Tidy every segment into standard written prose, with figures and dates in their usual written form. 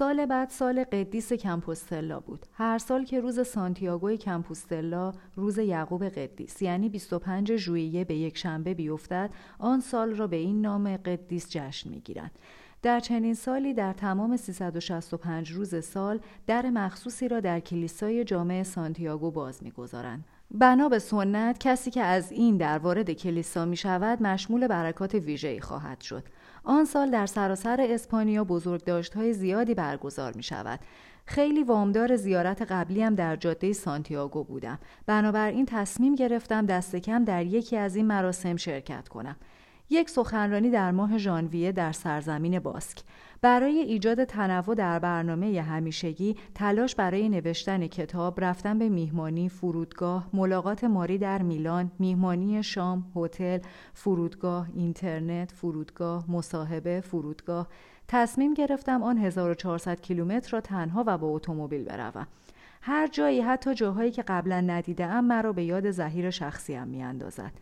سال بعد سال قدیس کمپوستلا بود. هر سال که روز سانتیاگو کمپوستلا، روز یعقوب قدیس، یعنی 25 ژوئیه به یک شنبه بیفتد، آن سال را به این نام قدیس جشن می‌گیرند. در چنین سالی در تمام 365 روز سال در مخصوصی را در کلیسای جامع سانتیاگو باز می‌گذارند. بنا به سنت کسی که از این در وارد کلیسا می شود مشمول برکات ویژه‌ای خواهد شد. آن سال در سراسر اسپانیا بزرگداشت‌های زیادی برگزار می شود. خیلی وامدار زیارت قبلی هم در جاده سانتیاگو بودم. بنابراین تصمیم گرفتم دست کم در یکی از این مراسم شرکت کنم. یک سخنرانی در ماه ژانویه در سرزمین باسک. برای ایجاد تنوع در برنامه همیشگی، تلاش برای نوشتن کتاب، رفتن به میهمانی، فرودگاه، ملاقات ماری در میلان، میهمانی شام، هتل، فرودگاه، اینترنت، فرودگاه، مصاحبه، فرودگاه، تصمیم گرفتم آن 1400 کیلومتر را تنها و با اتومبیل بروم. هر جایی، حتی جاهایی که قبلا ندیده‌ام، مرا به یاد ذخیره شخصی‌ام می‌اندازد.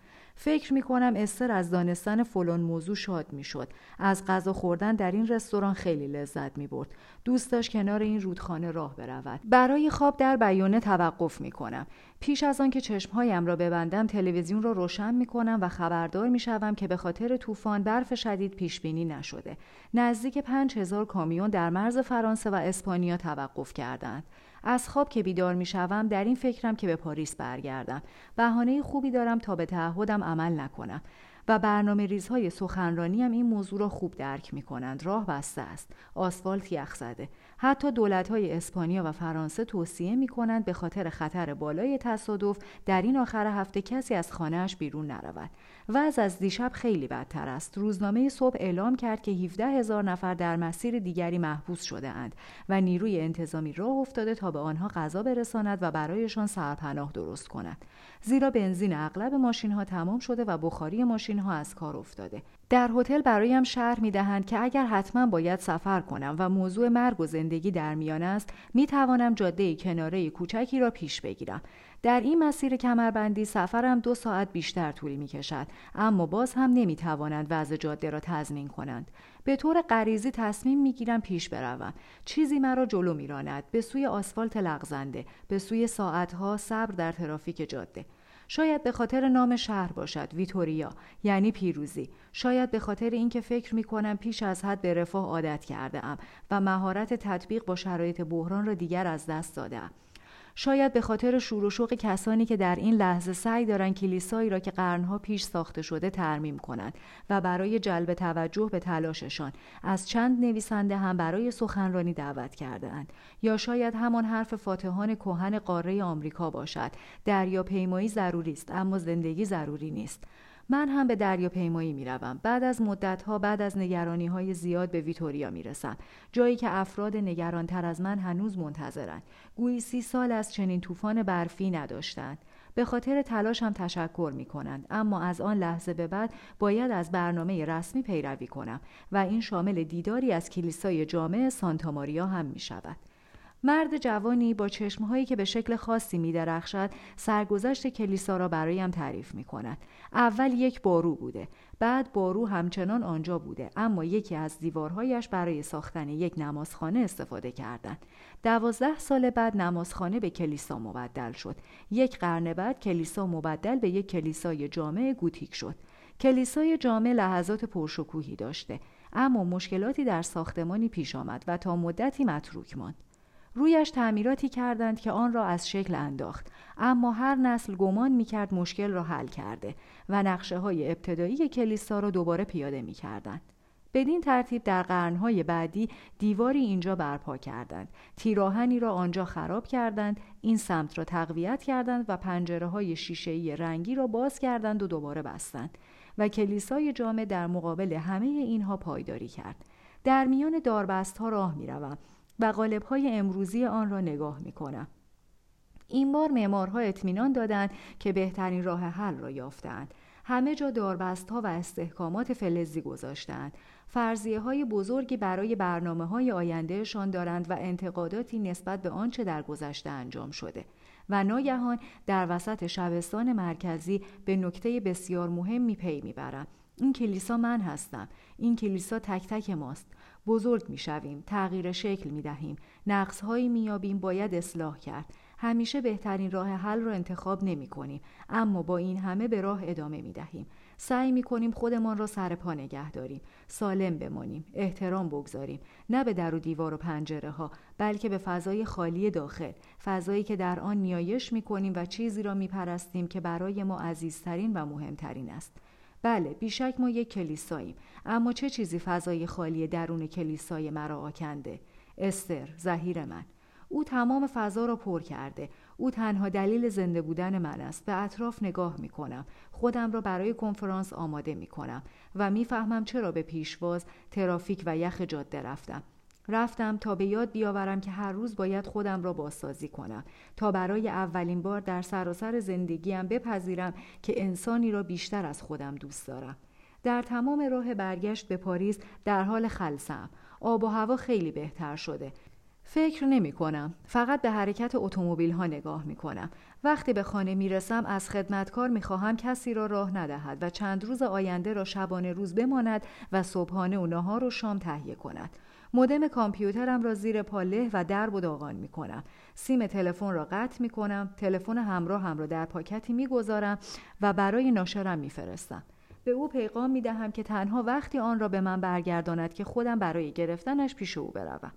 فکر می‌کنم استر از دانستن فلان موضوع شاد می‌شد. از غذا خوردن در این رستوران خیلی لذت می‌برد. دوست داشت کنار این رودخانه راه برود. برای خواب در بیونه توقف می‌کنم. پیش از آن که چشم‌هایم را ببندم، تلویزیون را روشن می‌کنم و خبردار می‌شوم که به خاطر طوفان برف شدید پیش‌بینی نشده. نزدیک 5000 کامیون در مرز فرانسه و اسپانیا توقف کردند. از خواب که بیدار میشوم در این فکرم که به پاریس برگردم. بهانه خوبی دارم تا به تعهدم عمل نکنم و برنامه ریزهای سخنرانیم این موضوع را خوب درک میکنند. راه بسته است، آسفالت یخ زده. حتی دولت‌های اسپانیا و فرانسه توصیه میکنند به خاطر خطر بالای تصادف در این آخر هفته کسی از خانه‌اش بیرون نرود. وضع از دیشب خیلی بدتر است. روزنامه صبح اعلام کرد که 17000 نفر در مسیر دیگری محبوس شده اند و نیروی انتظامی راه افتاده تا به آنها غذا برساند و برایشان سرپناه درست کند، زیرا بنزین اغلب ماشین‌ها تمام شده و بخاری ماشین‌ها از کار افتاده. در هتل برایم شرح می‌دهند که اگر حتماً باید سفر کنم و موضوع مرگ و زندگی در میان است، می‌توانم جاده کناره کوچکی را پیش بگیرم. در این مسیر کمربندی سفرم 2 ساعت بیشتر طول می‌کشد، اما باز هم نمی‌توانند وضع جاده را تضمین کنند. به طور غریزی تصمیم می‌گیرم پیش بروم. چیزی مرا جلو می‌راند، به سوی آسفالت لغزنده، به سوی ساعت‌ها صبر در ترافیک جاده. شاید به خاطر نام شهر باشد، ویتوریا، یعنی پیروزی. شاید به خاطر اینکه فکر می‌کنم پیش از حد به رفاه عادت کرده‌ام و مهارت تطبیق با شرایط بحران را دیگر از دست داده‌ام. شاید به خاطر شور و شوق کسانی که در این لحظه سعی دارند کلیسایی را که قرنها پیش ساخته شده ترمیم کنند و برای جلب توجه به تلاششان از چند نویسنده هم برای سخنرانی دعوت کرده‌اند. یا شاید همان حرف فاتحان کهن قاره آمریکا باشد: دریاپیمایی ضروری است اما زندگی ضروری نیست. من هم به دریاپیمایی میروم. بعد از مدت‌ها، بعد از نگرانی‌های زیاد، به ویتوریا میرسم، جایی که افراد نگران‌تر از من هنوز منتظرند. گویی 30 سال از چنین طوفان برفی نداشتند. به خاطر تلاش هم تشکر می‌کنند، اما از آن لحظه به بعد باید از برنامه رسمی پیروی کنم و این شامل دیداری از کلیسای جامع سانتا ماریا هم می‌شود. مرد جوانی با چشمهایی که به شکل خاصی می‌درخشد، سرگذشت کلیسا را برایم تعریف می‌کند. اول یک بارو بوده، بعد بارو همچنان آنجا بوده، اما یکی از دیوارهایش برای ساختن یک نمازخانه استفاده کردند. 12 سال بعد نمازخانه به کلیسا مبدل شد. 1 قرن بعد کلیسا مبدل به یک کلیسای جامع گوتیک شد. کلیسای جامع لحظات پرشکوهی داشته، اما مشکلاتی در ساختمانی پیش آمد و تا مدتی متروک ماند. رویش تعمیراتی کردند که آن را از شکل انداخت، اما هر نسل گمان می‌کرد مشکل را حل کرده و نقشه‌های ابتدایی کلیسا را دوباره پیاده می‌کردند. بدین ترتیب در قرن‌های بعدی دیواری اینجا برپا کردند، تیراهنی را آنجا خراب کردند، این سمت را تقویت کردند و پنجره‌های شیشه‌ای رنگی را باز کردند و دوباره بستند و کلیسای جامع در مقابل همه اینها پایداری کرد. در میان داربست‌ها راه می‌روم و قالب‌های امروزی آن را نگاه می‌کنم. این بار معمارها اطمینان دادند که بهترین راه حل را یافتند. همه جا داربست‌ها و استحکامات فلزی گذاشتند. فرضیه‌های بزرگی برای برنامه‌های آیندهشان دارند و انتقاداتی نسبت به آنچه در گذشته انجام شده. و ناگهان در وسط شبستان مرکزی به نکته بسیار مهمی پی می‌برند: این کلیسا من هستم. این کلیسا تک تک ماست. بزرگ میشویم، تغییر شکل میدهیم، نقصهایی میابیم، باید اصلاح کرد. همیشه بهترین راه حل را انتخاب نمی‌کنیم، اما با این همه به راه ادامه میدهیم. سعی می‌کنیم خودمان را سر پا نگه داریم، سالم بمانیم، احترام بگذاریم، نه به در و دیوار و پنجره‌ها، بلکه به فضای خالی داخل، فضایی که در آن نیایش می‌کنیم و چیزی را می‌پرستیم که برای ما عزیزترین و مهمترین است. بله، بیشک ما یک کلیساییم، اما چه چیزی فضای خالی درون کلیسای مرا آکنده؟ استر، زهیر من. او تمام فضا را پر کرده. او تنها دلیل زنده بودن من است. به اطراف نگاه می کنم. خودم را برای کنفرانس آماده می کنم و می فهمم چرا به پیشواز ترافیک و یخ جاده رفتم تا به یاد بیاورم که هر روز باید خودم را بازسازی کنم، تا برای اولین بار در سراسر زندگیم بپذیرم که انسانی را بیشتر از خودم دوست دارم. در تمام راه برگشت به پاریس در حال خلسه‌ام. آب و هوا خیلی بهتر شده. فکر نمی کنم، فقط به حرکت اتومبیل ها نگاه می کنم. وقتی به خانه می رسم از خدمتکار می خواهم کسی را راه ندهد و چند روز آینده را شبانه روز بماند و صبحانه و نهار و شام تهیه کند. مودم کامپیوترم را زیر پاله و درب و داغان می کنم. سیم تلفن را قطع می کنم. تلفن همراهم را در پاکتی می گذارم و برای ناشرم می فرستم. به او پیغام می دهم که تنها وقتی آن را به من برگرداند که خودم برای گرفتنش پیش او بروم.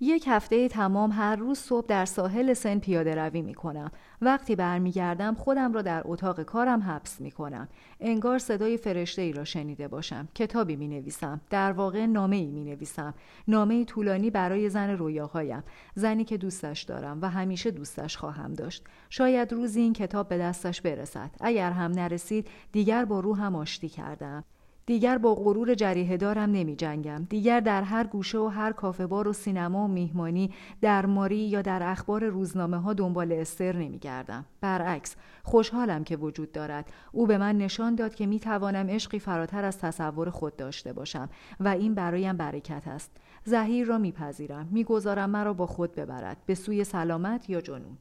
یک هفته تمام هر روز صبح در ساحل سن پیاده روی می کنم. وقتی برمیگردم خودم را در اتاق کارم حبس می کنم. انگار صدای فرشته ای را شنیده باشم. کتابی می نویسم. در واقع نامه ای می نویسم. نامه ای طولانی برای زن رویاهایم. زنی که دوستش دارم و همیشه دوستش خواهم داشت. شاید روزی این کتاب به دستش برسد. اگر هم نرسید دیگر با روحم آشتی کردم. دیگر با غرور جریحه دارم نمی جنگم. دیگر در هر گوشه و هر کافه بار و سینما و میهمانی، در ماری یا در اخبار روزنامه ها دنبال استر نمی گردم. برعکس، خوشحالم که وجود دارد. او به من نشان داد که می توانم عشقی فراتر از تصور خود داشته باشم و این برایم برکت است. زهیر را می پذیرم. می گذارم مرا با خود ببرد به سوی سلامت یا جنون.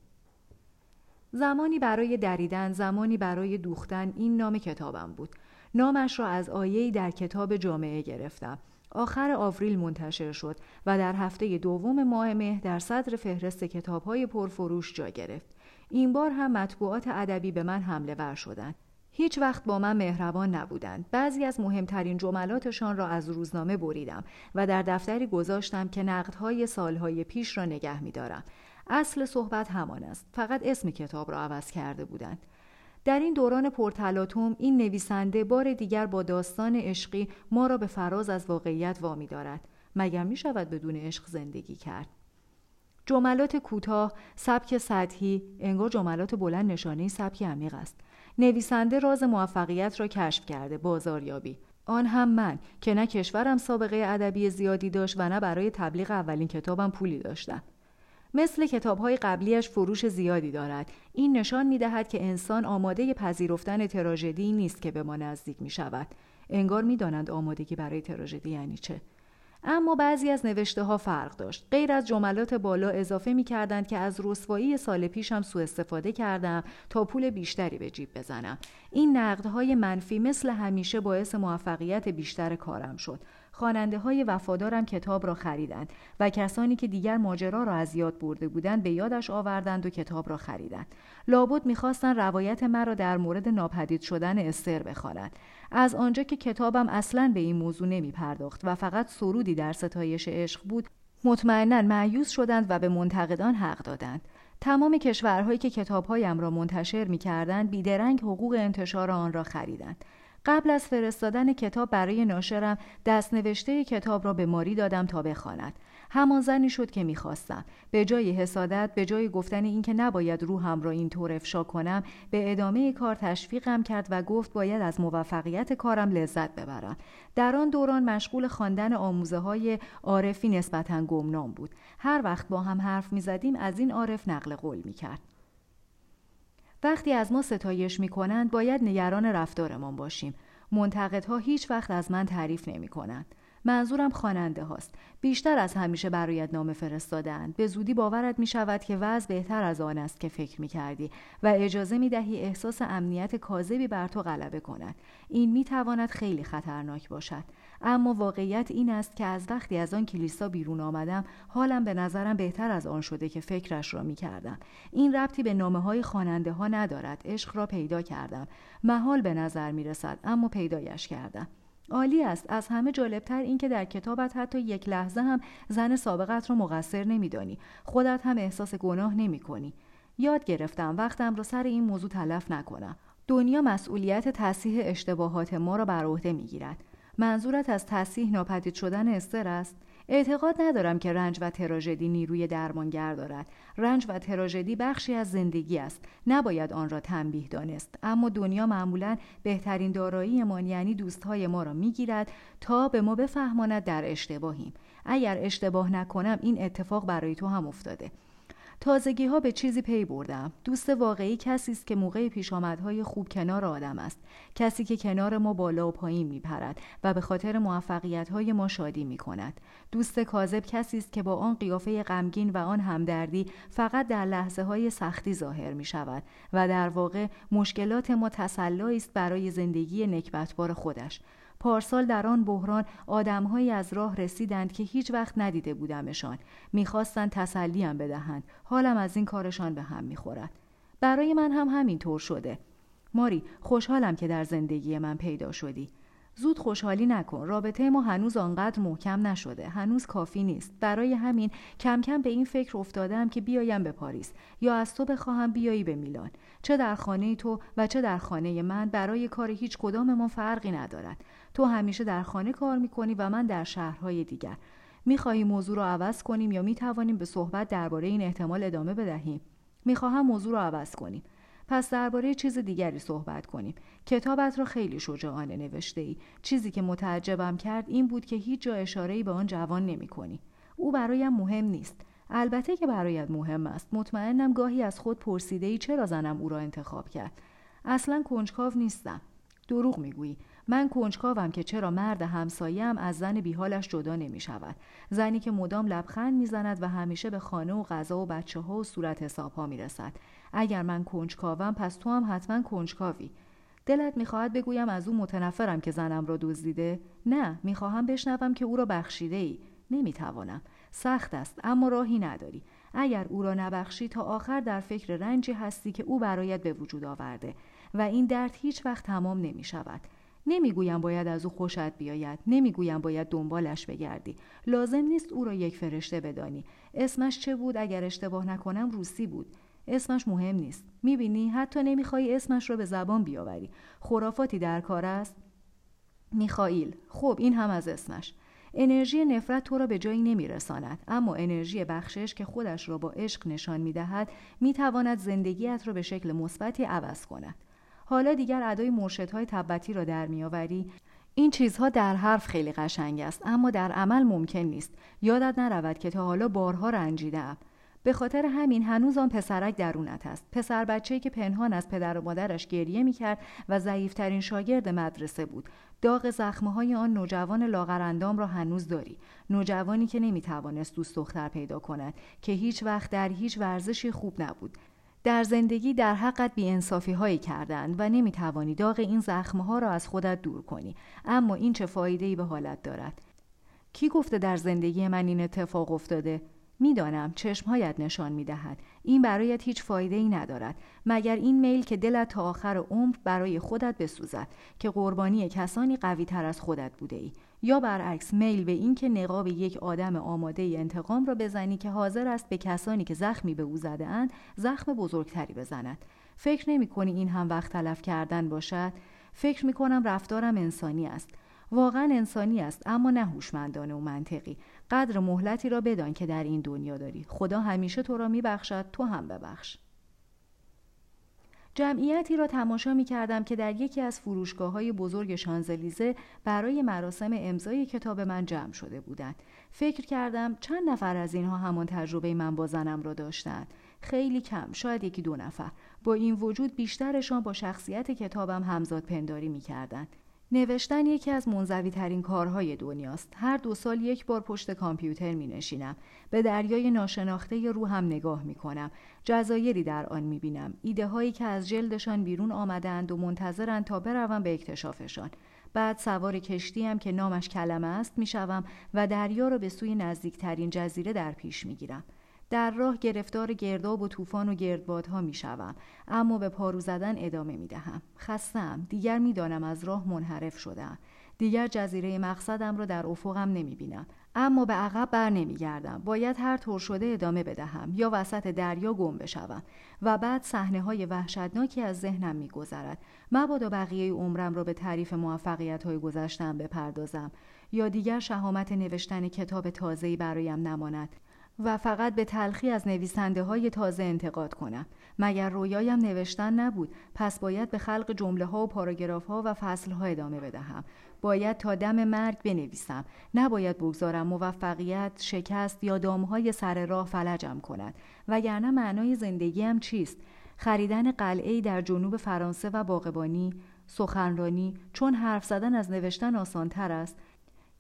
زمانی برای دریدن، زمانی برای دوختن، این نام کتابم بود. نامش را از آیه‌ای در کتاب جامعه گرفتم. آخر آوریل منتشر شد و در هفته دوم ماه مه در صدر فهرست کتاب‌های پرفروش جا گرفت. این بار هم مطبوعات ادبی به من حمله ور شدند. هیچ وقت با من مهربان نبودند. بعضی از مهمترین جملاتشان را از روزنامه بریدم و در دفتری گذاشتم که نقدهای سالهای پیش را نگه می‌دارم. اصل صحبت همان است، فقط اسم کتاب را عوض کرده بودند. در این دوران پرتلاطم این نویسنده بار دیگر با داستان عشقی ما را به فراز از واقعیت وامی دارد. مگر می شود بدون عشق زندگی کرد؟ جملات کوتاه، سبک سطحی، انگار جملات بلند نشانه سبک عمیق است. نویسنده راز موفقیت را کشف کرده، بازاریابی. آن هم من که نه کشورم سابقه ادبی زیادی داشت و نه برای تبلیغ اولین کتابم پولی داشتم. مثل کتاب‌های قبلیش فروش زیادی دارد. این نشان می‌دهد که انسان آماده پذیرفتن تراژدی نیست که به ما نزدیک می‌شود. انگار می‌دانند آمادگی برای تراژدی یعنی چه. اما بعضی از نوشته‌ها فرق داشت. غیر از جملات بالا اضافه می‌کردند که از رسوایی سال پیشم سوء استفاده کردم تا پول بیشتری به جیب بزنم. این نقدهای منفی مثل همیشه باعث موفقیت بیشتر کارم شد. خواننده‌های وفادارم کتاب را خریدند و کسانی که دیگر ماجرا را از یاد برده بودند به یادش آوردند و کتاب را خریدند. لابد می‌خواستند روایت مرا در مورد ناپدید شدن استر بخوانند. از آنجا که کتابم اصلاً به این موضوع نمی‌پرداخت و فقط سرودی در ستایش عشق بود، مطمئناً مایوس شدند و به منتقدان حق دادند. تمام کشورهایی که کتاب‌هایم را منتشر می‌کردند بی‌درنگ حقوق انتشار آن را خریدند. قبل از فرستادن کتاب برای ناشرم دستنوشته کتاب را به ماری دادم تا بخواند. همان زنی شد که می‌خواستم. به جای حسادت، به جای گفتن اینکه نباید روحم را اینطور افشا کنم، به ادامه کار تشویقم کرد و گفت باید از موفقیت کارم لذت ببرم. در آن دوران مشغول خواندن آموزه‌های عارفی نسبتاً گمنام بود. هر وقت با هم حرف می‌زدیم از این عارف نقل قول می‌کرد. وقتی از ما ستایش می‌کنند باید نگران رفتارمان باشیم. منتقدها هیچ وقت از من تعریف نمی‌کنند. منظورم خواننده هاست. بیشتر از همیشه برایت نامه فرستادند. به زودی باورت می‌شود که وضع بهتر از آن است که فکر می‌کردی و اجازه می‌دهی احساس امنیت کاذبی بر تو غلبه کند. این می‌تواند خیلی خطرناک باشد. اما واقعیت این است که از وقتی از آن کلیسا بیرون آمدم حالم به نظرم بهتر از آن شده که فکرش را می کردم. این ربطی به نامه های خواننده ها ندارد. عشق را پیدا کردم. محال به نظر می رسد اما پیدایش کردم. عالی است. از همه جالبتر این که در کتابت حتی یک لحظه هم زن سابقت را مقصر نمی‌دانی. خودت هم احساس گناه نمی‌کنی. یاد گرفتم وقتم را سر این موضوع تلف نکنم. دنیا مسئولیت تصحیح اشتباهات ما را بر عهده می‌گیرد. منظورت از تصحیح ناپدید شدن استر است؟ اعتقاد ندارم که رنج و تراژدی نیروی درمانگر دارد. رنج و تراژدی بخشی از زندگی است. نباید آن را تنبیه دانست. اما دنیا معمولاً بهترین دارایی ما یعنی دوستهای ما را میگیرد تا به ما بفهماند در اشتباهیم. اگر اشتباه نکنم این اتفاق برای تو هم افتاده. تازگی ها به چیزی پی بردم. دوست واقعی کسی است که موقع پیش آمدهای خوب کنار آدم است. کسی که کنار ما بالا و پایین میپرد و به خاطر موفقیت های ما شادی میکند. دوست کاذب کسی است که با آن قیافه غمگین و آن همدردی فقط در لحظه های سختی ظاهر میشود و در واقع مشکلات ما تسلایی است برای زندگی نکبتبار خودش. پارسال در آن بحران آدم‌هایی از راه رسیدند که هیچ وقت ندیده بودمشان. می‌خواستند تسلیم بدهند. حالم از این کارشان به هم می‌خورد. برای من هم همین طور شده. ماری، خوشحالم که در زندگی من پیدا شدی. زود خوشحالی نکن. رابطه ما هنوز آنقدر محکم نشده. هنوز کافی نیست. برای همین کم کم به این فکر افتادم که بیایم به پاریس یا از تو بخواهم بیایی به میلان. چه در خانه تو و چه در خانه من برای کار هیچ کدام ما فرقی ندارد. تو همیشه در خانه کار میکنی و من در شهرهای دیگر. میخواهی موضوع رو عوض کنیم یا میتوانیم به صحبت درباره این احتمال ادامه بدهیم؟ میخواهم موضوع رو عوض کنیم. پس درباره چیز دیگری صحبت کنیم. کتابت را خیلی شجاعانه نوشته ای. چیزی که متعجبم کرد این بود که هیچ جا اشاره‌ای به آن جوان نمی‌کنی. او برایم مهم نیست. البته که برایت مهم است. مطمئنم گاهی از خود پرسیده ای چرا زنم او را انتخاب کرد. اصلاً کنجکاو نیستم. دروغ میگویی. من کنجکاوم که چرا مرد همسایه‌ام از زن بیحالش جدا نمی‌شود. زنی که مدام لبخند می‌زند و همیشه به خانه و غذا و بچه‌ها و صورت حساب‌ها می‌رسد. اگر من کنجکاوم پس تو هم حتما کنجکاوی. دلت میخواهد بگویم از او متنفرم که زنم را دزدیده؟ نه، میخواهم بشنوم که او را بخشیده ای. نمیتوانم. سخت است اما راهی نداری. اگر او را نبخشی تا آخر در فکر رنجی هستی که او برایت به وجود آورده و این درد هیچ وقت تمام نمیشود. نمیگویم باید از او خوشت بیاید. نمیگویم باید دنبالش بگردی. لازم نیست او را یک فرشته بدانی. اسمش چه بود؟ اگر اشتباه نکنم روسی بود. اسمش مهم نیست. میبینی حتی نمیخوای اسمش رو به زبان بیاوری. خرافاتی در کار است. میخائیل. خب این هم از اسمش. انرژی نفرت تو را به جایی نمیرساند، اما انرژی بخشش که خودش را با عشق نشان میدهد میتواند زندگیت را به شکل مثبتی عوض کند. حالا دیگر ادای مرشدهای تبتی را در میآوری. این چیزها در حرف خیلی قشنگ است اما در عمل ممکن نیست. یادت نرود که تا حالا بارها رنجیده‌ام. به خاطر همین هنوز آن پسرک درونت است. پسر بچه‌ای که پنهان از پدر و مادرش گریه می‌کرد و ضعیف‌ترین شاگرد مدرسه بود. داغ زخم‌های آن نوجوان لاغرندام را هنوز داری. نوجوانی که نمی‌توانست دوست دختر پیدا کند، که هیچ وقت در هیچ ورزشی خوب نبود. در زندگی در حقت بی‌انصافی‌هایی کردند و نمی‌توانی داغ این زخم‌ها را از خودت دور کنی. اما این چه فایده‌ای به حالت دارد؟ کی گفته در زندگی من این اتفاق افتاده؟ میدانم چشمهایت نشان میدهد. این برایت هیچ فایده ای ندارد مگر این میل که دلت تا آخر عمر برای خودت بسوزد که قربانی کسانی قوی تر از خودت بوده ای، یا برعکس میل به این که نقاب یک آدم آماده انتقام را بزنی که حاضر است به کسانی که زخمی به او زده اند زخم بزرگتری بزند. فکر نمی کنی این هم وقت تلف کردن باشد؟ فکر می کنم رفتارم انسانی است. واقعا انسانی است اما نه هوشمندانه و منطقی. قدر مهلتی را بدان که در این دنیا داری. خدا همیشه تو را میبخشد. تو هم ببخش. جمعیتی را تماشا میکردم که در یکی از فروشگاه‌های بزرگ شانزلیزه برای مراسم امضای کتاب من جمع شده بودند. فکر کردم چند نفر از اینها همان تجربه من با زنم را داشتند. خیلی کم، شاید 1-2 نفر. با این وجود بیشترشان با شخصیت کتابم همزاد پنداری میکردند. نوشتن یکی از منزوی ترین کارهای دنیاست. هر 2 سال یک بار پشت کامپیوتر می نشینم. به دریای ناشناخته ی روحم نگاه می کنم. جزایری در آن می بینم. ایده هایی که از جلدشان بیرون آمدند و منتظرند تا بروم به اکتشافشان. بعد سوار کشتی هم که نامش کلمه است میشوم و دریا را به سوی نزدیکترین جزیره در پیش میگیرم. در راه گرفتار گرداب و طوفان و گردبادها میشوم، اما به پارو زدن ادامه میدهم. خستم، دیگر میدانم از راه منحرف شدم. دیگر جزیره مقصدم را در افقم نمیبینم، اما به عقب بر نمیگردم. باید هر طور شده ادامه بدهم یا وسط دریا گم بشوم و بعد صحنه های وحشتناکی از ذهنم میگذرد. مبادا بقیه عمرم را به تعریف موفقیت های گذشتم بپردازم یا دیگر شهامت نوشتن کتاب تازه‌ای برایم نماند و فقط به تلخی از نویسنده های تازه انتقاد کنم. مگر رویایم نوشتن نبود؟ پس باید به خلق جمله ها و پاراگراف ها و فصل ها ادامه بدهم. باید تا دم مرگ بنویسم. نباید بگذارم موفقیت، شکست یا دام های سر راه فلجم کند، وگرنه معنای زندگیم چیست؟ خریدن قلعه‌ای در جنوب فرانسه و باغبانی؟ سخنرانی چون حرف زدن از نوشتن آسان تر است؟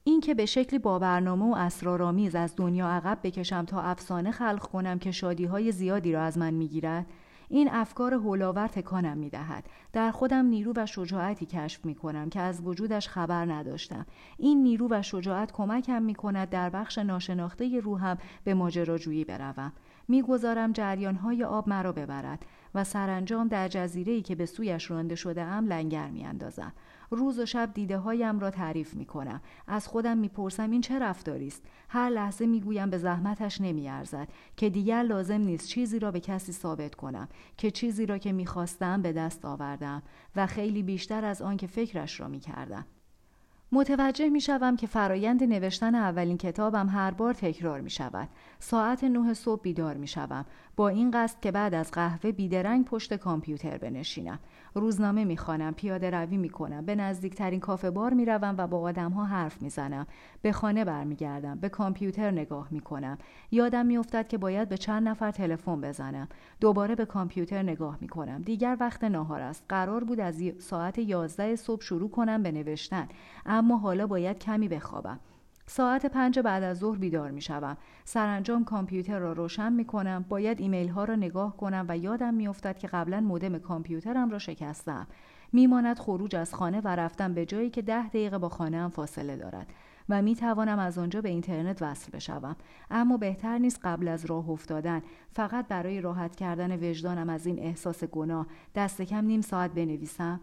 این که به شکلی با برنامه و اسرارآمیز از دنیا عقب بکشم تا افسانه خلق کنم که شادی‌های زیادی را از من می‌گیرد، این افکار هولاور تکانم می‌دهد. در خودم نیرو و شجاعتی کشف می‌کنم که از وجودش خبر نداشتم. این نیرو و شجاعت کمکم می‌کند در بخش ناشناخته روحم به ماجراجویی بروم. می‌گذارم جریان‌های آب مرا ببرد و سرانجام در جزیره‌ای که به سویش رانده شده‌ام لنگر می‌اندازم. روز و شب دیده هایم را تعریف می کنم. از خودم می پرسم این چه رفتاری است؟ هر لحظه می گویم به زحمتش نمی ارزد، که دیگر لازم نیست چیزی را به کسی ثابت کنم، که چیزی را که می خواستم به دست آوردم و خیلی بیشتر از آن که فکرش را می کردم. متوجه می شوم که فرایند نوشتن اولین کتابم هر بار تکرار می شود. ساعت 9 صبح بیدار می شوم، با این قصد که بعد از قهوه بیدرنگ پشت کامپیوتر بنشینم. روزنامه می خوانم، پیاده روی می کنم، به نزدیکترین کافه بار می روم و با آدم ها حرف می زنم. به خانه برمیگردم، به کامپیوتر نگاه می کنم. یادم می افتد که باید به چند نفر تلفن بزنم. دوباره به کامپیوتر نگاه می کنم. دیگر وقت ناهار است. قرار بود از ساعت 11 صبح شروع کنم به نوشتن، اما حالا باید کمی بخوابم. ساعت 5 بعد از ظهر بیدار می شوم. سرانجام کامپیوتر را روشن می کنم. باید ایمیل ها را نگاه کنم و یادم می افتد که قبلا مودم کامپیوترم را شکستم. می ماند خروج از خانه و رفتم به جایی که 10 دقیقه با خانه‌ام فاصله دارد و می توانم از آنجا به اینترنت وصل بشوم. اما بهتر نیست قبل از راه افتادن، فقط برای راحت کردن وجدانم از این احساس گناه، دست کم نیم ساعت بنویسم؟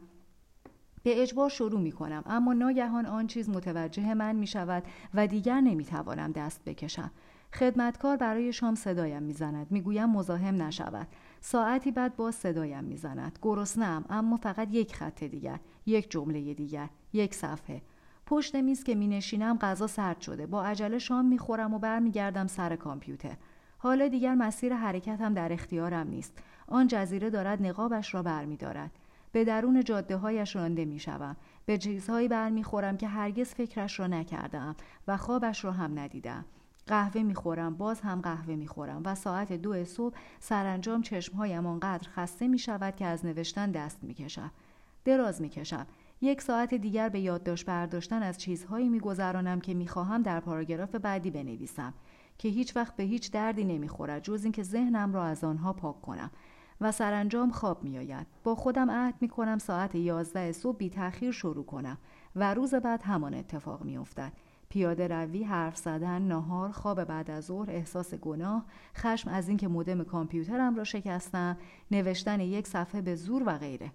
به اجبار شروع می کنم، اما ناگهان آن چیز متوجه من می شود و دیگر نمی توانم دست بکشم. خدمتکار برای شام صدایم می زند. می گویم مزاحم نشود. ساعتی بعد باز صدایم می زند. گرسنه‌ام، اما فقط یک خط دیگر، یک جمله دیگر، یک صفحه. پشت میز که می نشینم غذا سرد شده. با عجله شام می خورم و برمیگردم سر کامپیوتر. حالا دیگر مسیر حرکتم در اختیارم نیست. آن جزیره دارد نقابش را برمی‌دارد. به درون جاده‌هایش رانده می‌شوم، به چیزهایی برمی‌خورم که هرگز فکرش را نکردم و خوابش را هم ندیدم. قهوه می‌خورم، باز هم قهوه می‌خورم و ساعت 2 صبح سرانجام چشم‌هایم آنقدر خسته می‌شود که از نوشتن دست می‌کشم. دراز می‌کشم. 1 ساعت دیگر به یادداشت برداشتن از چیزهایی می‌گذرانم که می‌خواهم در پاراگراف بعدی بنویسم، که هیچ وقت به هیچ دردی نمی‌خورد جز اینکه ذهنم را از آنها پاک کنم. و سرانجام خواب می آید. با خودم عهد می کنم ساعت 11 صبح بی تأخیر شروع کنم و روز بعد همان اتفاق می افتد. پیاده روی، حرف زدن، ناهار، خواب بعد از ظهر، احساس گناه، خشم از اینکه مودم کامپیوترم را شکستم، نوشتن 1 صفحه به زور و غیره.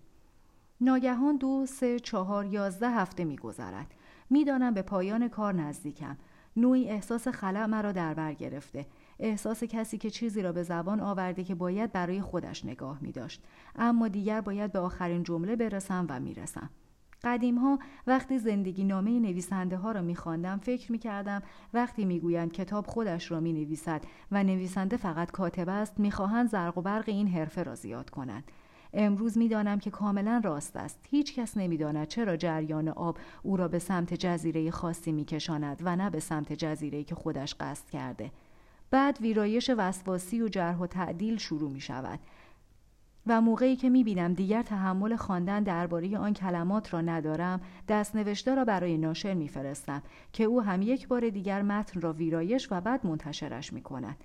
ناگهان 2، 3، 4، 11 هفته می گذرد. می دانم به پایان کار نزدیکم. نوعی احساس خلأ مرا در بر گرفته. احساس کسی که چیزی را به زبان آورده که باید برای خودش نگاه می داشت. اما دیگر باید به آخرین جمله برسم و می رسم. قدیم ها وقتی زندگی نامه نویسنده ها را می خواندم فکر می کردم وقتی می گویند کتاب خودش را می نویسد و نویسنده فقط کاتب است، می خواهند زرق و برق این حرفه را زیاد کنند. امروز می دانم که کاملا راست است. هیچ کس نمی داند چرا جریان آب او را به سمت جزیره خاصی می کشاند و نه به سمت جزیره‌ای که خودش قصد کرده. بعد ویرایش وسواسی و جرح و تعدیل شروع می شود و موقعی که می بینم دیگر تحمل خواندن درباره آن کلمات را ندارم، دست نوشته را برای ناشر می فرستم که او هم 1 بار دیگر متن را ویرایش و بعد منتشرش می کند.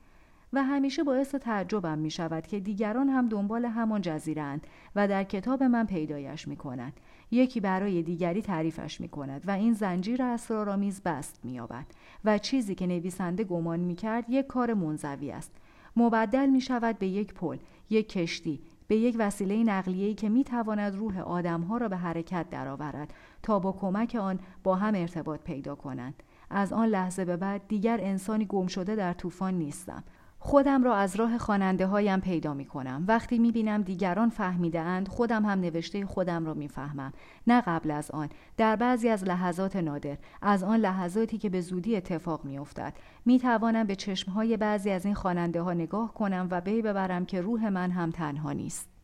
و همیشه باعث تعجبم می شود که دیگران هم دنبال همان جزیره‌اند و در کتاب من پیدایش می کنند. یکی برای دیگری تعریفش می کند و این زنجیر اسرارآمیز بست می یابد و چیزی که نویسنده گمان می کرد یک کار منزوی است، مبدل می شود به یک پل، یک کشتی، به یک وسیله نقلیه‌ای که می تواند روح آدم‌ها را به حرکت درآورد تا با کمک آن با هم ارتباط پیدا کنند. از آن لحظه به بعد دیگر انسانی گم شده در طوفان نیستم. خودم را از راه خواننده‌هایم پیدا می‌کنم. وقتی می‌بینم دیگران فهمیده‌اند، خودم هم نوشته خودم را می‌فهمم. نه قبل از آن، در بعضی از لحظات نادر، از آن لحظاتی که به زودی اتفاق می‌افتد، می‌توانم به چشم‌های بعضی از این خواننده‌ها نگاه کنم و پی ببرم که روح من هم تنها نیست.